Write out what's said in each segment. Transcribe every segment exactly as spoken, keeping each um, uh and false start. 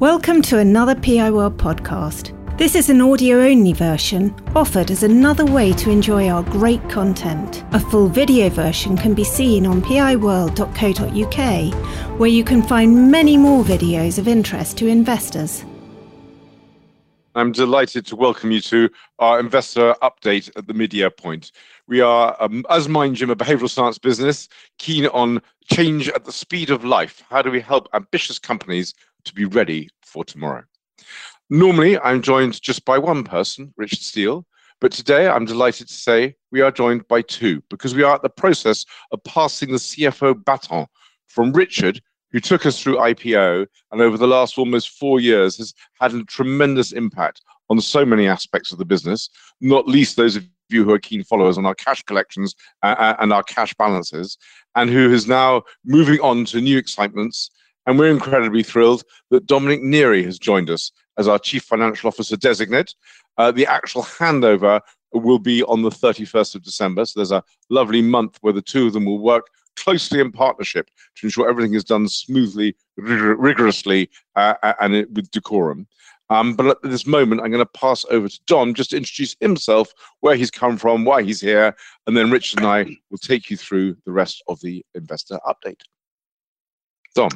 Welcome to another P I World podcast. This is an audio-only version, offered as another way to enjoy our great content. A full video version can be seen on p i world dot co dot u k, where you can find many more videos of interest to investors. I'm delighted to welcome you to our investor update at the mid-year point. We are, um, as MIND, a behavioral science business, keen on change at the speed of life. How do we help ambitious companies to be ready for tomorrow? Normally, I'm joined just by one person, Richard Steele, but today I'm delighted to say we are joined by two, because we are at the process of passing the C F O baton from Richard, who took us through I P O and over the last almost four years has had a tremendous impact on so many aspects of the business, not least those of you who are keen followers on our cash collections and our cash balances, and who is now moving on to new excitements. And we're incredibly thrilled that Dominic Neary has joined us as our Chief Financial Officer Designate. Uh, the actual handover will be on the thirty-first of December. So there's a lovely month where the two of them will work closely in partnership to ensure everything is done smoothly, rigor- rigorously, uh, and it, with decorum. Um, but at this moment, I'm going to pass over to Dom just to introduce himself, where he's come from, why he's here, and then Richard and I will take you through the rest of the investor update. Dom.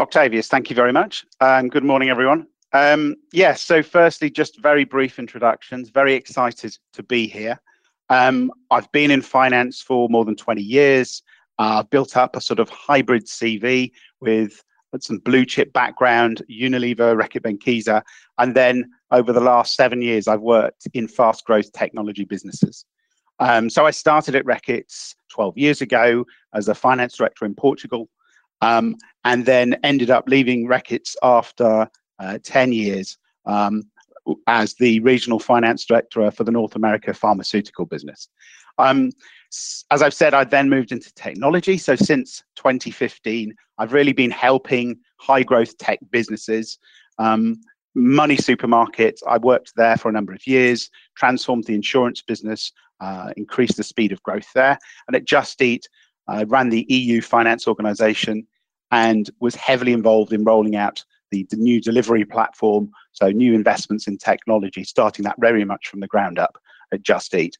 Octavius, thank you very much, and good morning, everyone. Um, yes, yeah, so firstly, just very brief introductions. Very excited to be here. Um, I've been in finance for more than twenty years. I've uh, built up a sort of hybrid C V with some blue chip background, Unilever, Reckitt Benckiser, and then over the last seven years, I've worked in fast growth technology businesses. Um, so I started at Reckitt's twelve years ago as a finance director in Portugal. Um, and then ended up leaving Reckitt's after uh, ten years um, as the regional finance director for the North America pharmaceutical business. Um, as I've said, I then moved into technology. So since twenty fifteen, I've really been helping high growth tech businesses. Um, Money Supermarket, I worked there for a number of years, transformed the insurance business, uh, increased the speed of growth there. And at Just Eat, I ran the E U finance organization and was heavily involved in rolling out the, the new delivery platform, so new investments in technology, starting that very much from the ground up at Just Eat.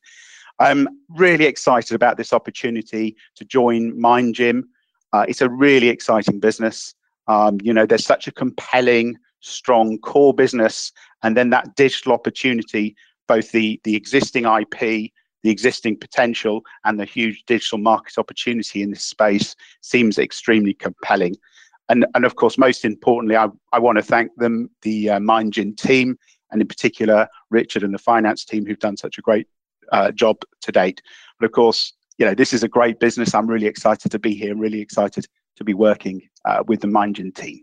I'm really excited about this opportunity to join MIND Gym. Uh, it's a really exciting business. Um, you know, there's such a compelling, strong core business, and then that digital opportunity, both the, the existing I P, the existing potential, and the huge digital market opportunity in this space seems extremely compelling. And, and of course, most importantly, I, I want to thank them, the uh, MIND Gym team, and in particular, Richard and the finance team who've done such a great uh, job to date. But of course, you know, this is a great business. I'm really excited to be here. I'm really excited to be working uh, with the MIND Gym team.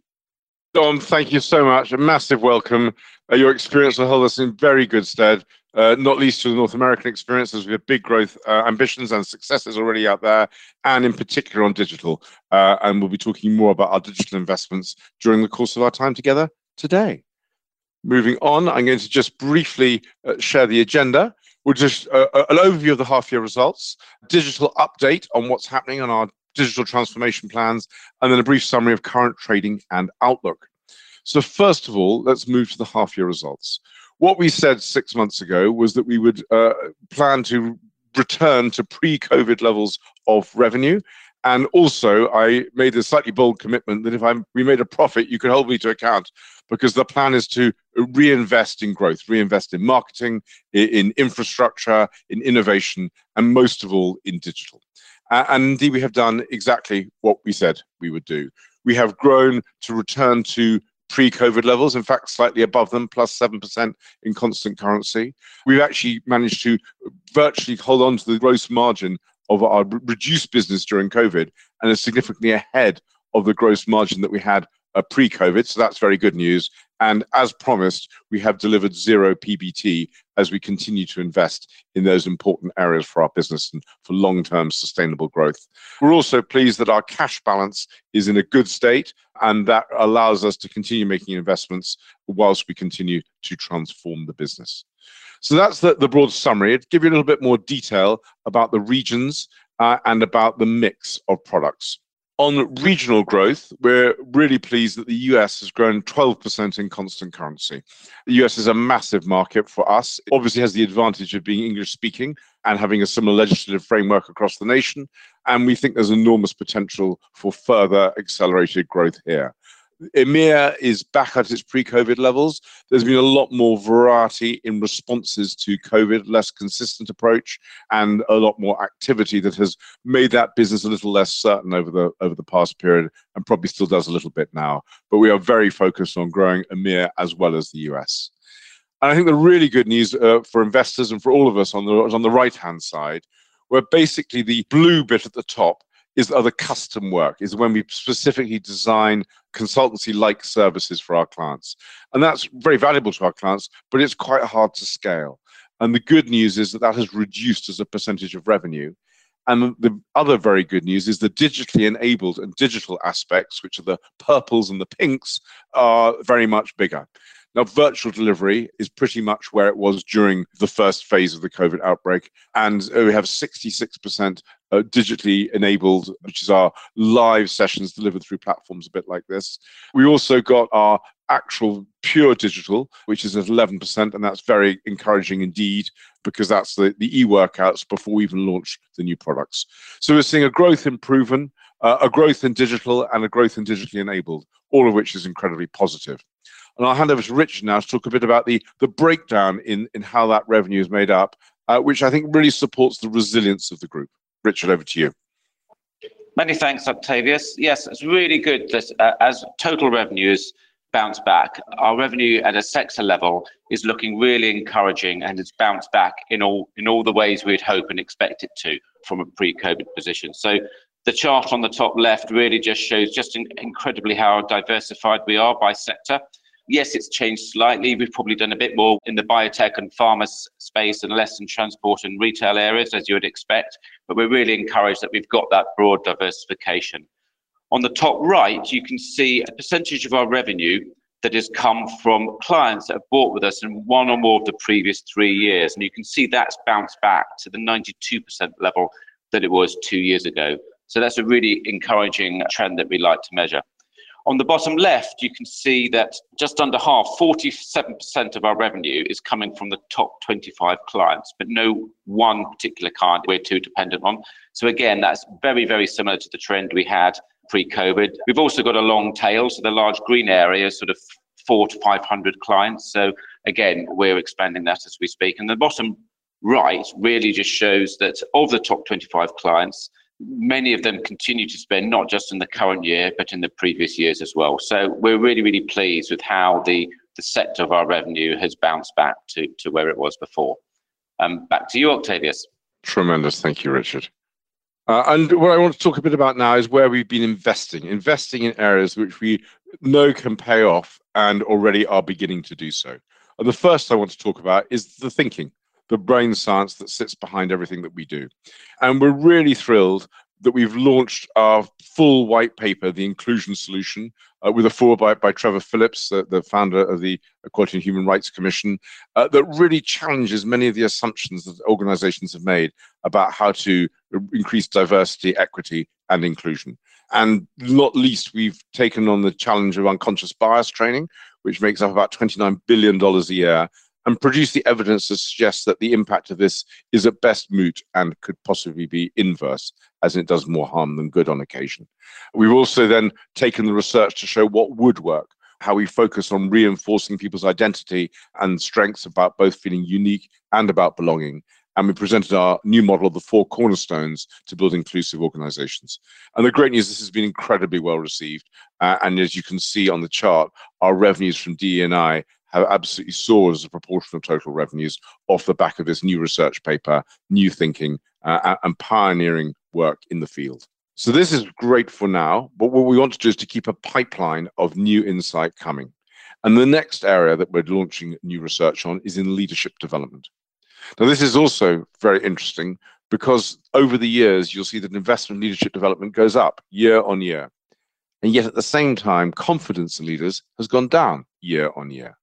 Dom, thank you so much. A massive welcome. Uh, your experience will hold us in very good stead, uh, not least through the North American experience, as we have big growth uh, ambitions and successes already out there, and in particular on digital. Uh, and we'll be talking more about our digital investments during the course of our time together today. Moving on, I'm going to just briefly uh, share the agenda. We'll just uh, an overview of the half-year results, digital update on what's happening on our digital transformation plans, and then a brief summary of current trading and outlook. So first of all, let's move to the half-year results. What we said six months ago was that we would uh, plan to return to pre-COVID levels of revenue. And also, I made a slightly bold commitment that if I'm, we made a profit, you could hold me to account, because the plan is to reinvest in growth, reinvest in marketing, in, in infrastructure, in innovation, and most of all, in digital. Uh, and indeed, we have done exactly what we said we would do. We have grown to return to pre-COVID levels, in fact, slightly above them, plus seven percent in constant currency. We've actually managed to virtually hold on to the gross margin of our reduced business during COVID, and is significantly ahead of the gross margin that we had uh, pre-COVID. So that's very good news. And as promised, we have delivered zero P B T as we continue to invest in those important areas for our business and for long-term sustainable growth. We're also pleased that our cash balance is in a good state, and that allows us to continue making investments whilst we continue to transform the business. So that's the, the broad summary. It'd give you a little bit more detail about the regions uh, and about the mix of products. On regional growth, we're really pleased that the U S has grown twelve percent in constant currency. The U S is a massive market for us. It obviously has the advantage of being English-speaking and having a similar legislative framework across the nation. And we think there's enormous potential for further accelerated growth here. EMEA is back at its pre-COVID levels. There's been a lot more variety in responses to COVID, less consistent approach, and a lot more activity that has made that business a little less certain over the over the past period, and probably still does a little bit now. But we are very focused on growing EMEA as well as the U S. And I think the really good news uh, for investors and for all of us on the on the right-hand side, where basically the blue bit at the top is other custom work, is when we specifically design consultancy-like services for our clients. And that's very valuable to our clients, but it's quite hard to scale. And the good news is that that has reduced as a percentage of revenue. And the other very good news is the digitally enabled and digital aspects, which are the purples and the pinks, are very much bigger. Now, virtual delivery is pretty much where it was during the first phase of the COVID outbreak. And we have sixty-six percent uh, digitally enabled, which is our live sessions delivered through platforms a bit like this. We also got our actual pure digital, which is at eleven percent. And that's very encouraging indeed, because that's the, the e-workouts before we even launch the new products. So we're seeing a growth in proven, uh, a growth in digital, and a growth in digitally enabled, all of which is incredibly positive. And I'll hand over to Richard now to talk a bit about the, the breakdown in, in how that revenue is made up, uh, which I think really supports the resilience of the group. Richard, over to you. Many thanks, Octavius. Yes, it's really good that uh, as total revenues bounce back, our revenue at a sector level is looking really encouraging and has bounced back in all, in all the ways we'd hope and expect it to from a pre-COVID position. So the chart on the top left really just shows just in, incredibly how diversified we are by sector. Yes, it's changed slightly. We've probably done a bit more in the biotech and pharma space and less in transport and retail areas, as you would expect. But we're really encouraged that we've got that broad diversification. On the top right, you can see a percentage of our revenue that has come from clients that have bought with us in one or more of the previous three years. And you can see that's bounced back to the ninety-two percent level that it was two years ago. So that's a really encouraging trend that we like to measure. On the bottom left, you can see that just under half, forty-seven percent of our revenue is coming from the top twenty-five clients, but no one particular client we're too dependent on. So again, that's very, very similar to the trend we had pre-COVID. We've also got a long tail, so the large green area is sort of four to five hundred clients. So again, we're expanding that as we speak. And the bottom right really just shows that of the top twenty-five clients, many of them continue to spend not just in the current year, but in the previous years as well. So we're really, really pleased with how the, the sector of our revenue has bounced back to, to where it was before. Um, back to you, Octavius. Tremendous. Thank you, Richard. Uh, and what I want to talk a bit about now is where we've been investing, investing in areas which we know can pay off and already are beginning to do so. And the first I want to talk about is the thinking, the brain science that sits behind everything that we do. And we're really thrilled that we've launched our full white paper, The Inclusion Solution, uh, with a foreword by Trevor Phillips, uh, the founder of the Equality and Human Rights Commission, uh, that really challenges many of the assumptions that organizations have made about how to increase diversity, equity, and inclusion. And not least, we've taken on the challenge of unconscious bias training, which makes up about twenty-nine billion dollars a year, and produce the evidence that suggests that the impact of this is at best moot and could possibly be inverse, as it does more harm than good on occasion. We've also then taken the research to show what would work, how we focus on reinforcing people's identity and strengths about both feeling unique and about belonging. And we presented our new model of the four cornerstones to build inclusive organizations. And the great news, this has been incredibly well received. Uh, and as you can see on the chart, our revenues from D E and I have absolutely soared as a proportion of total revenues off the back of this new research paper, new thinking, uh, and pioneering work in the field. So this is great for now, but what we want to do is to keep a pipeline of new insight coming. And the next area that we're launching new research on is in leadership development. Now, this is also very interesting because over the years, you'll see that investment in leadership development goes up year on year. And yet at the same time, confidence in leaders has gone down year on year.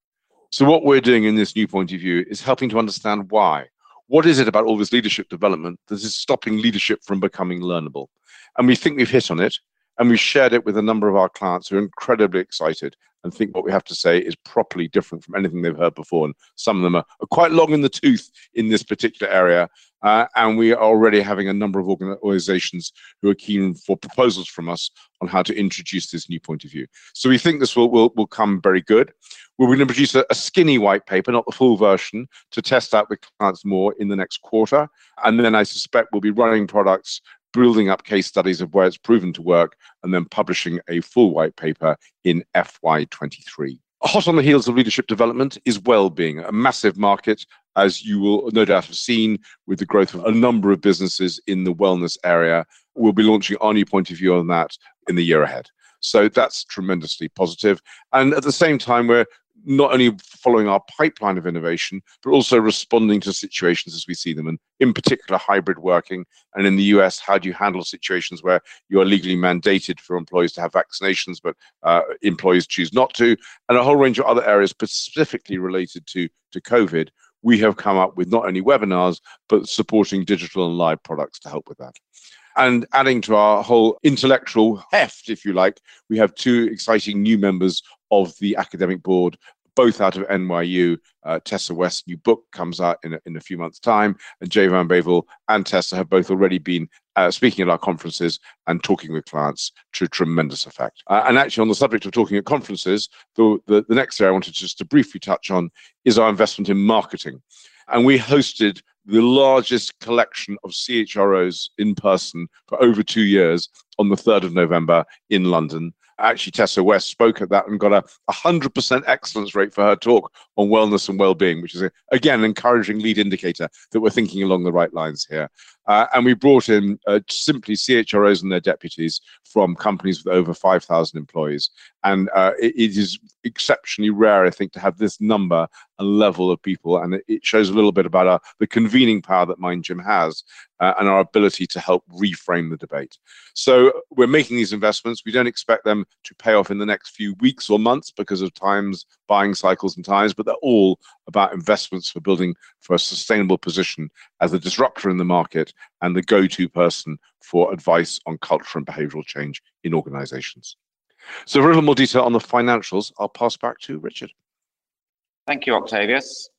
So what we're doing in this new point of view is helping to understand why. What is it about all this leadership development that is stopping leadership from becoming learnable? And we think we've hit on it. And we shared it with a number of our clients who are incredibly excited and think what we have to say is properly different from anything they've heard before. And some of them are, are quite long in the tooth in this particular area. Uh, and we are already having a number of organizations who are keen for proposals from us on how to introduce this new point of view. So we think this will, will, will come very good. We're going to produce a, a skinny white paper, not the full version, to test out with clients more in the next quarter. And then I suspect we'll be running products, building up case studies of where it's proven to work, and then publishing a full white paper in F Y twenty-three. Hot on the heels of leadership development is well-being, a massive market, as you will no doubt have seen with the growth of a number of businesses in the wellness area. We'll be launching our new point of view on that in the year ahead. So that's tremendously positive. And at the same time, we're not only following our pipeline of innovation, but also responding to situations as we see them, and in particular hybrid working. And in the U S, how do you handle situations where you are legally mandated for employees to have vaccinations, but uh, employees choose not to, and a whole range of other areas specifically related to, to COVID. We have come up with not only webinars, but supporting digital and live products to help with that. And adding to our whole intellectual heft, if you like, we have two exciting new members of the academic board, both out of N Y U. Uh, Tessa West's new book comes out in a, in a few months' time, and Jay Van Bavel and Tessa have both already been uh, speaking at our conferences and talking with clients to tremendous effect. Uh, and actually, on the subject of talking at conferences, the, the, the next area I wanted just to briefly touch on is our investment in marketing. And we hosted the largest collection of C H R Os in person for over two years on the third of November in London. Actually, Tessa West spoke at that and got a one hundred percent excellence rate for her talk on wellness and well-being, which is, a, again, an encouraging lead indicator that we're thinking along the right lines here. Uh, and we brought in uh, simply C H R Os and their deputies from companies with over five thousand employees. And uh, it, it is exceptionally rare, I think, to have this number and level of people. And it, it shows a little bit about our, the convening power that Mind Gym has uh, and our ability to help reframe the debate. So we're making these investments. We don't expect them to pay off in the next few weeks or months because of times, buying cycles and times, but they're all about investments for building for a sustainable position as a disruptor in the market and the go-to person for advice on culture and behavioral change in organizations. So for a little more detail on the financials, I'll pass back to Richard. Thank you, Octavius.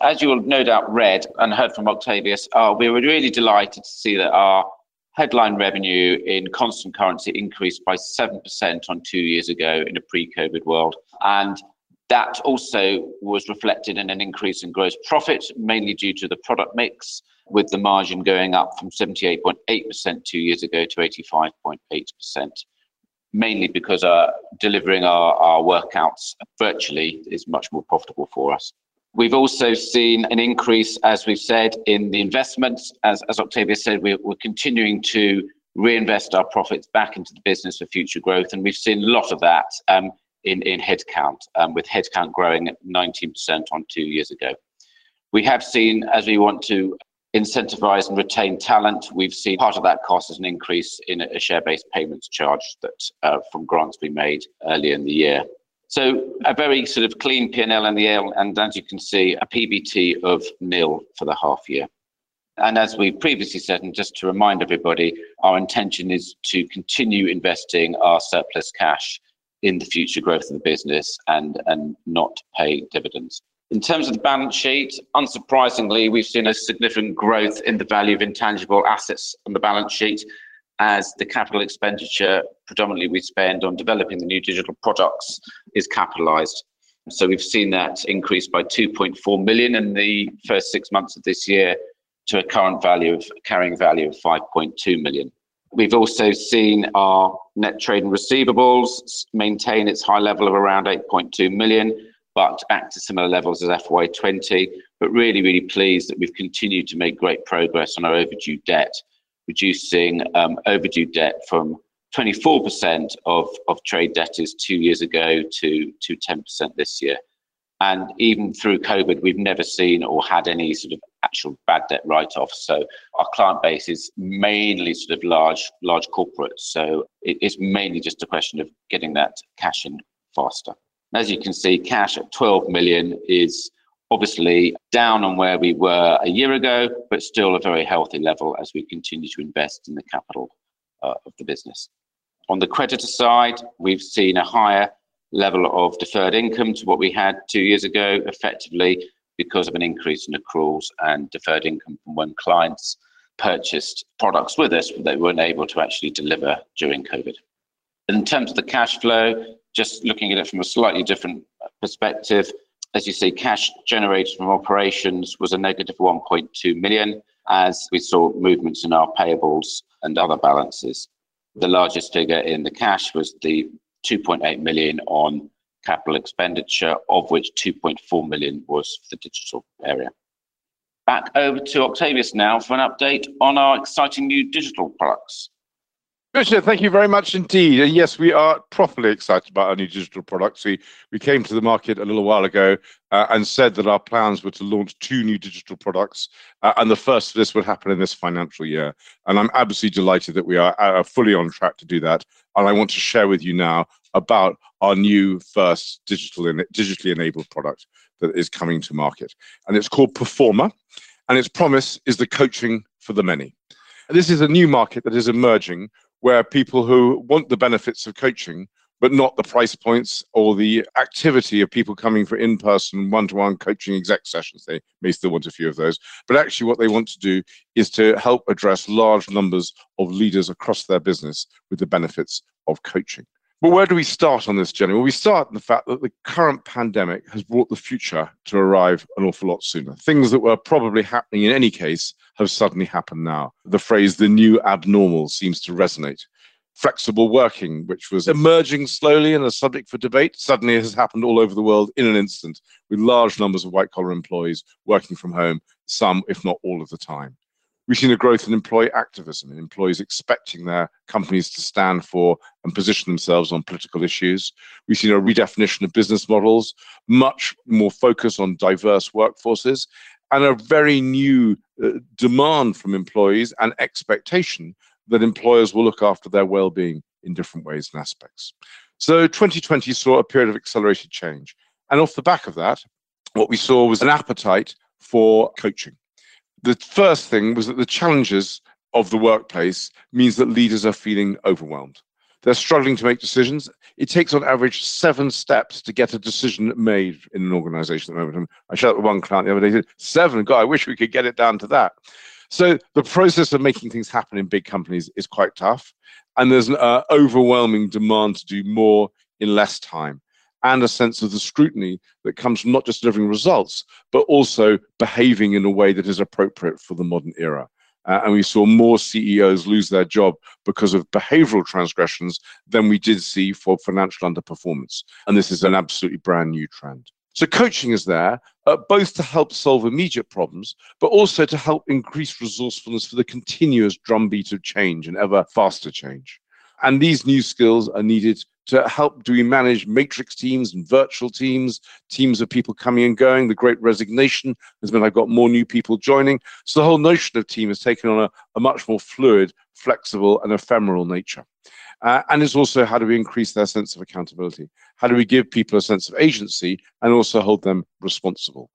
As you will no doubt read and heard from Octavius, uh, we were really delighted to see that our headline revenue in constant currency increased by seven percent on two years ago in a pre-COVID world. And that also was reflected in an increase in gross profit, mainly due to the product mix, with the margin going up from seventy-eight point eight percent two years ago to eighty-five point eight percent, mainly because uh, delivering our, our workouts virtually is much more profitable for us. We've also seen an increase, as we've said, in the investments. As, as Octavia said, we're, we're continuing to reinvest our profits back into the business for future growth, and we've seen a lot of that. Um, in, in headcount, um, with headcount growing at nineteen percent on two years ago. We have seen, as we want to incentivize and retain talent, we've seen part of that cost as an increase in a share-based payments charge that uh, from grants we made earlier in the year. So a very sort of clean P and L in the year, and as you can see, a P B T of nil for the half year. And as we previously said, and just to remind everybody, our intention is to continue investing our surplus cash in the future growth of the business and, and not pay dividends. In terms of the balance sheet, unsurprisingly, we've seen a significant growth in the value of intangible assets on the balance sheet, as the capital expenditure predominantly we spend on developing the new digital products is capitalized. So we've seen that increase by two point four million in the first six months of this year to a current value of carrying value of five point two million. We've also seen our net trade and receivables maintain its high level of around eight point two million, but back to similar levels as F Y twenty. But really, really pleased that we've continued to make great progress on our overdue debt, reducing um, overdue debt from twenty-four percent of, of trade debtors two years ago to, to ten percent this year. And even through COVID, we've never seen or had any sort of actual bad debt write-off. So our client base is mainly sort of large, large corporates. So it's mainly just a question of getting that cash in faster. As you can see, cash at twelve million is obviously down on where we were a year ago, but still a very healthy level as we continue to invest in the capital uh, of the business. On the creditor side, we've seen a higher level of deferred income to what we had two years ago, effectively because of an increase in accruals and deferred income from when clients purchased products with us that they weren't able to actually deliver during COVID. In terms of the cash flow, just looking at it from a slightly different perspective, as you see, cash generated from operations was a negative one point two million, as we saw movements in our payables and other balances. The largest figure in the cash was the two point eight million on capital expenditure, of which two point four million was for the digital area. Back over to Octavius now for an update on our exciting new digital products. Richard, thank you very much indeed. And yes, we are properly excited about our new digital products. We, we came to the market a little while ago uh, and said that our plans were to launch two new digital products, uh, and the first of this would happen in this financial year. And I'm absolutely delighted that we are uh, fully on track to do that. And I want to share with you now about our new first digital in, digitally enabled product that is coming to market. And it's called Performa, and its promise is the coaching for the many. And this is a new market that is emerging, where people who want the benefits of coaching, but not the price points or the activity of people coming for in-person, one-to-one coaching exec sessions. They may still want a few of those, but actually what they want to do is to help address large numbers of leaders across their business with the benefits of coaching. But where do we start on this journey? Well, we start in the fact that the current pandemic has brought the future to arrive an awful lot sooner. Things that were probably happening in any case have suddenly happened now. The phrase, the new abnormal, seems to resonate. Flexible working, which was emerging slowly and a subject for debate, suddenly has happened all over the world in an instant, with large numbers of white-collar employees working from home, some, if not all, of the time. We've seen a growth in employee activism, and employees expecting their companies to stand for and position themselves on political issues. We've seen a redefinition of business models, much more focus on diverse workforces, and a very new uh, demand from employees and expectation that employers will look after their well-being in different ways and aspects. So twenty twenty saw a period of accelerated change. And off the back of that, what we saw was an appetite for coaching. The first thing was that the challenges of the workplace means that leaders are feeling overwhelmed. They're struggling to make decisions. It takes on average seven steps to get a decision made in an organization at the moment. I showed up with one client the other day, he said, seven, God, I wish we could get it down to that. So the process of making things happen in big companies is quite tough. And there's an uh, overwhelming demand to do more in less time, and a sense of the scrutiny that comes from not just delivering results, but also behaving in a way that is appropriate for the modern era. Uh, and we saw more C E Os lose their job because of behavioral transgressions than we did see for financial underperformance. And this is an absolutely brand new trend. So coaching is there, uh, both to help solve immediate problems, but also to help increase resourcefulness for the continuous drumbeat of change and ever faster change. And these new skills are needed to help do we manage matrix teams and virtual teams, teams of people coming and going. The great resignation has meant I've got more new people joining. So the whole notion of team has taken on a, a much more fluid, flexible and ephemeral nature. Uh, and it's also how do we increase their sense of accountability? How do we give people a sense of agency and also hold them responsible?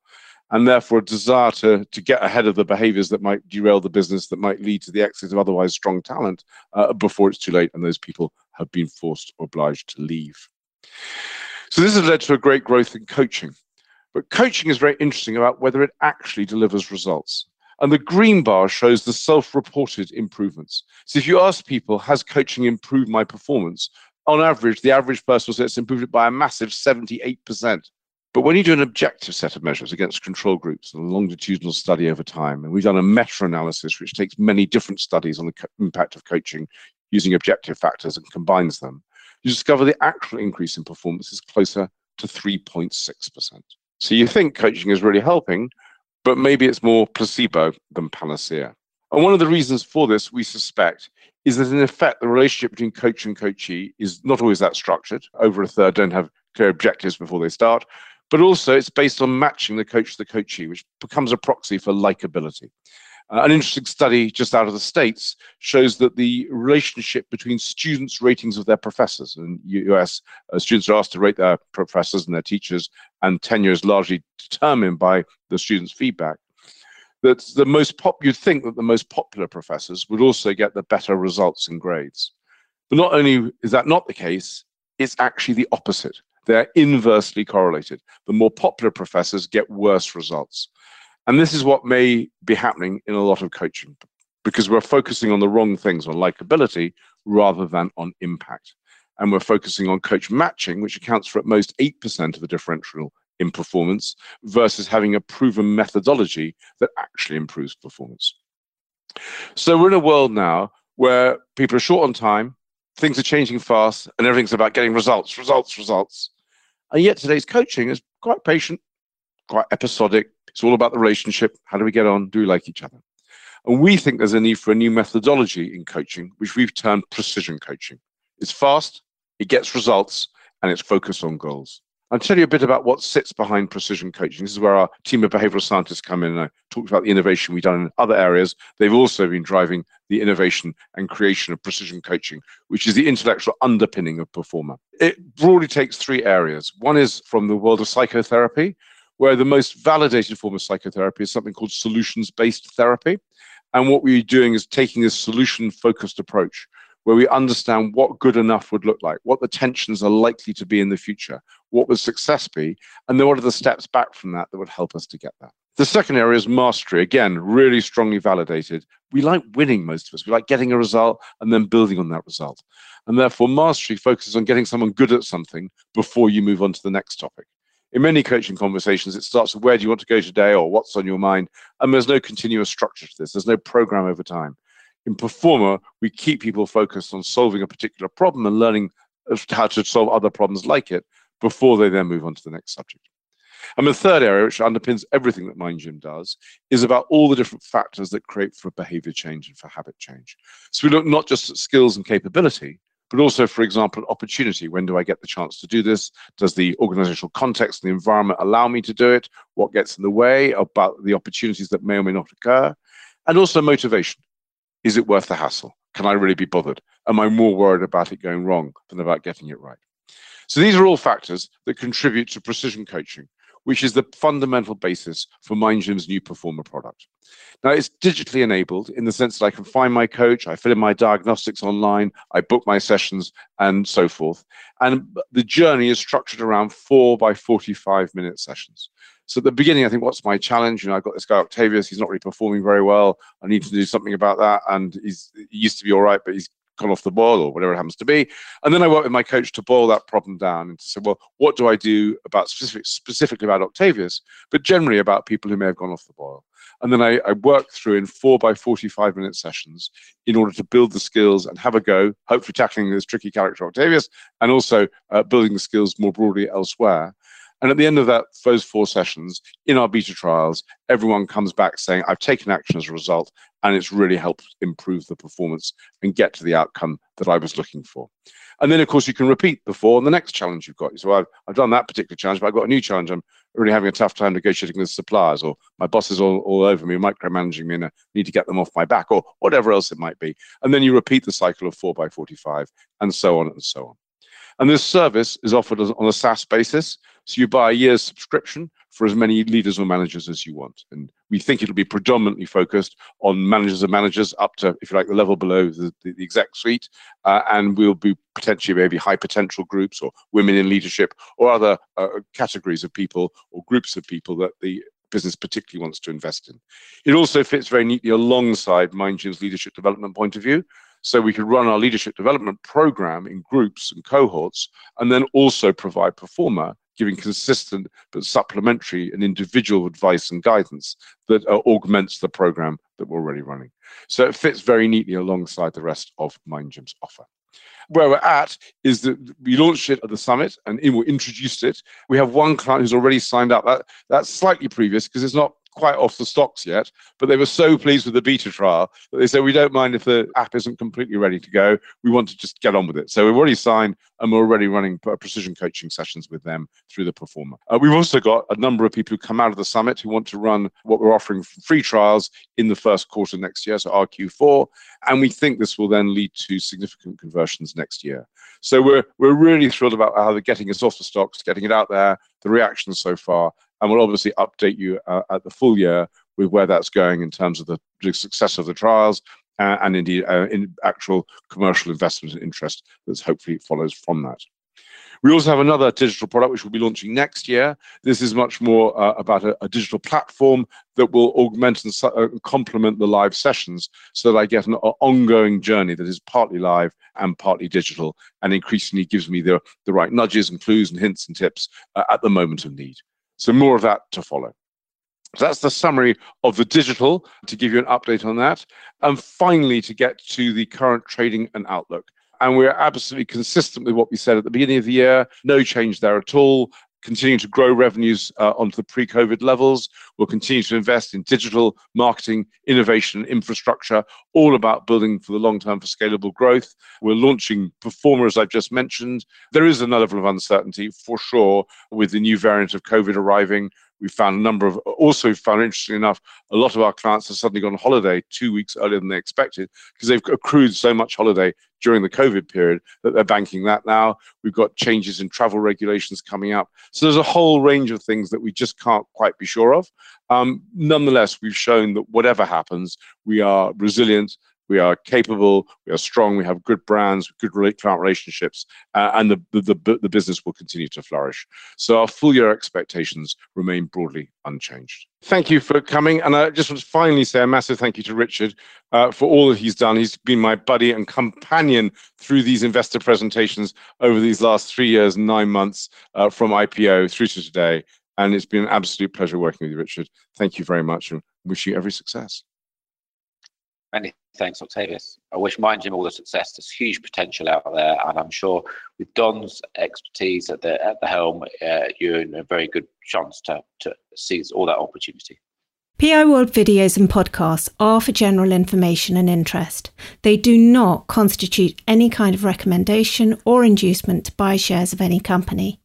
And therefore a desire to, to get ahead of the behaviors that might derail the business, that might lead to the exit of otherwise strong talent uh, before it's too late and those people have been forced or obliged to leave. So this has led to a great growth in coaching. But coaching is very interesting about whether it actually delivers results. And the green bar shows the self-reported improvements. So if you ask people, has coaching improved my performance? On average, the average person will say it's improved it by a massive seventy-eight percent. But when you do an objective set of measures against control groups and a longitudinal study over time, and we've done a meta-analysis which takes many different studies on the impact of coaching using objective factors and combines them, you discover the actual increase in performance is closer to three point six percent. So you think coaching is really helping, but maybe it's more placebo than panacea. And one of the reasons for this, we suspect, is that in effect, the relationship between coach and coachee is not always that structured. Over a third don't have clear objectives before they start. But also it's based on matching the coach to the coachee, which becomes a proxy for likability. Uh, an interesting study just out of the States shows that the relationship between students' ratings of their professors, in the U S, uh, students are asked to rate their professors and their teachers, and tenure is largely determined by the students' feedback. That the most pop, you'd think that the most popular professors would also get the better results in grades. But not only is that not the case, it's actually the opposite. They're inversely correlated. The more popular professors get worse results. And this is what may be happening in a lot of coaching, because we're focusing on the wrong things, on likability rather than on impact. And we're focusing on coach matching, which accounts for at most eight percent of the differential in performance, versus having a proven methodology that actually improves performance. So we're in a world now where people are short on time, things are changing fast, and everything's about getting results, results, results. And yet today's coaching is quite patient, quite episodic. It's all about the relationship. How do we get on? Do we like each other? And we think there's a need for a new methodology in coaching, which we've termed precision coaching. It's fast, it gets results, and it's focused on goals. I'll tell you a bit about what sits behind precision coaching. This is where our team of behavioral scientists come in, and I talked about the innovation we've done in other areas. They've also been driving the innovation and creation of precision coaching, which is the intellectual underpinning of Performa. It broadly takes three areas. One is from the world of psychotherapy, where the most validated form of psychotherapy is something called solutions-based therapy. And what we're doing is taking a solution-focused approach, where we understand what good enough would look like, what the tensions are likely to be in the future, what would success be, and then what are the steps back from that that would help us to get that. The second area is mastery. Again, really strongly validated. We like winning, most of us. We like getting a result and then building on that result. And therefore, mastery focuses on getting someone good at something before you move on to the next topic. In many coaching conversations, it starts with where do you want to go today or what's on your mind, and there's no continuous structure to this. There's no program over time. In Performa, we keep people focused on solving a particular problem and learning how to solve other problems like it before they then move on to the next subject. And the third area, which underpins everything that Mind Gym does, is about all the different factors that create for behavior change and for habit change. So we look not just at skills and capability, but also, for example, opportunity. When do I get the chance to do this? Does the organizational context and the environment allow me to do it? What gets in the way about the opportunities that may or may not occur? And also motivation. Is it worth the hassle? Can I really be bothered? Am I more worried about it going wrong than about getting it right? So these are all factors that contribute to precision coaching, which is the fundamental basis for Mind Gym's new Performa product. Now, it's digitally enabled in the sense that I can find my coach, I fill in my diagnostics online, I book my sessions, and so forth. And the journey is structured around four by forty-five minute sessions. So at the beginning, I think, what's my challenge? You know, I've got this guy, Octavius, he's not really performing very well. I need to do something about that. And he's, he used to be all right, but he's gone off the boil or whatever it happens to be. And then I work with my coach to boil that problem down and to say, well, what do I do about specific, specifically about Octavius, but generally about people who may have gone off the boil? And then I, I work through in four by forty-five minute sessions in order to build the skills and have a go, hopefully tackling this tricky character, Octavius, and also uh, building the skills more broadly elsewhere. And at the end of that, those four sessions, in our beta trials, everyone comes back saying, I've taken action as a result, and it's really helped improve the performance and get to the outcome that I was looking for. And then, of course, you can repeat the four and the next challenge you've got. So I've, I've done that particular challenge, but I've got a new challenge. I'm really having a tough time negotiating with suppliers, or my boss is all, all over me, micromanaging me, and I need to get them off my back, or whatever else it might be. And then you repeat the cycle of four by forty-five, and so on and so on. And this service is offered on a SaaS basis. So you buy a year's subscription for as many leaders or managers as you want. And we think it'll be predominantly focused on managers and managers up to, if you like, the level below the, the, the exec suite. Uh, and we'll be potentially maybe high potential groups or women in leadership or other uh, categories of people or groups of people that the business particularly wants to invest in. It also fits very neatly alongside Mind Gym's leadership development point of view. So we could run our leadership development program in groups and cohorts, and then also provide Performa, giving consistent but supplementary and individual advice and guidance that uh, augments the program that we're already running. So it fits very neatly alongside the rest of Mind Gym's offer. Where we're at is that we launched it at the summit and we introduced it. We have one client who's already signed up. That, that's slightly previous because it's not quite off the stocks yet, but they were so pleased with the beta trial that they said, we don't mind if the app isn't completely ready to go. We want to just get on with it. So we've already signed and we're already running precision coaching sessions with them through the Performa. Uh, we've also got a number of people who come out of the summit who want to run what we're offering free trials in the first quarter next year, so R Q four, and we think this will then lead to significant conversions next year. So we're, we're really thrilled about how they're getting us off the stocks, getting it out there, the reaction so far, and we'll obviously update you uh, at the full year with where that's going in terms of the, the success of the trials uh, and indeed uh, in actual commercial investment and interest that hopefully follows from that. We also have another digital product which we'll be launching next year. This is much more uh, about a, a digital platform that will augment and uh, complement the live sessions so that I get an uh, ongoing journey that is partly live and partly digital, and increasingly gives me the, the right nudges and clues and hints and tips uh, at the moment of need. So more of that to follow. So that's the summary of the digital, to give you an update on that. And finally, to get to the current trading and outlook. And we're absolutely consistent with what we said at the beginning of the year. No change there at all. Continuing to grow revenues uh, onto the pre-COVID levels. We'll continue to invest in digital marketing, innovation, infrastructure, all about building for the long term for scalable growth. We're launching Performa, as I've just mentioned. There is another level of uncertainty for sure with the new variant of COVID arriving. We found a number of, also found interestingly enough, a lot of our clients have suddenly gone on holiday two weeks earlier than they expected because they've accrued so much holiday during the COVID period that they're banking that now. We've got changes in travel regulations coming up. So there's a whole range of things that we just can't quite be sure of. Um, nonetheless, we've shown that whatever happens, we are resilient, we are capable, we are strong, we have good brands, good client relationships, uh, and the, the, the business will continue to flourish. So our full year expectations remain broadly unchanged. Thank you for coming. And I just want to finally say a massive thank you to Richard uh, for all that he's done. He's been my buddy and companion through these investor presentations over these last three years, nine months uh, from I P O through to today. And it's been an absolute pleasure working with you, Richard. Thank you very much and wish you every success. Many thanks, Octavius. I wish Mind Gym all the success. There's huge potential out there, and I'm sure with Don's expertise at the at the helm, uh, you're in a very good chance to, to seize all that opportunity. P I World videos and podcasts are for general information and interest. They do not constitute any kind of recommendation or inducement to buy shares of any company.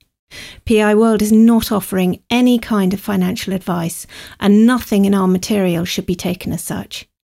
P I World is not offering any kind of financial advice, and nothing in our material should be taken as such.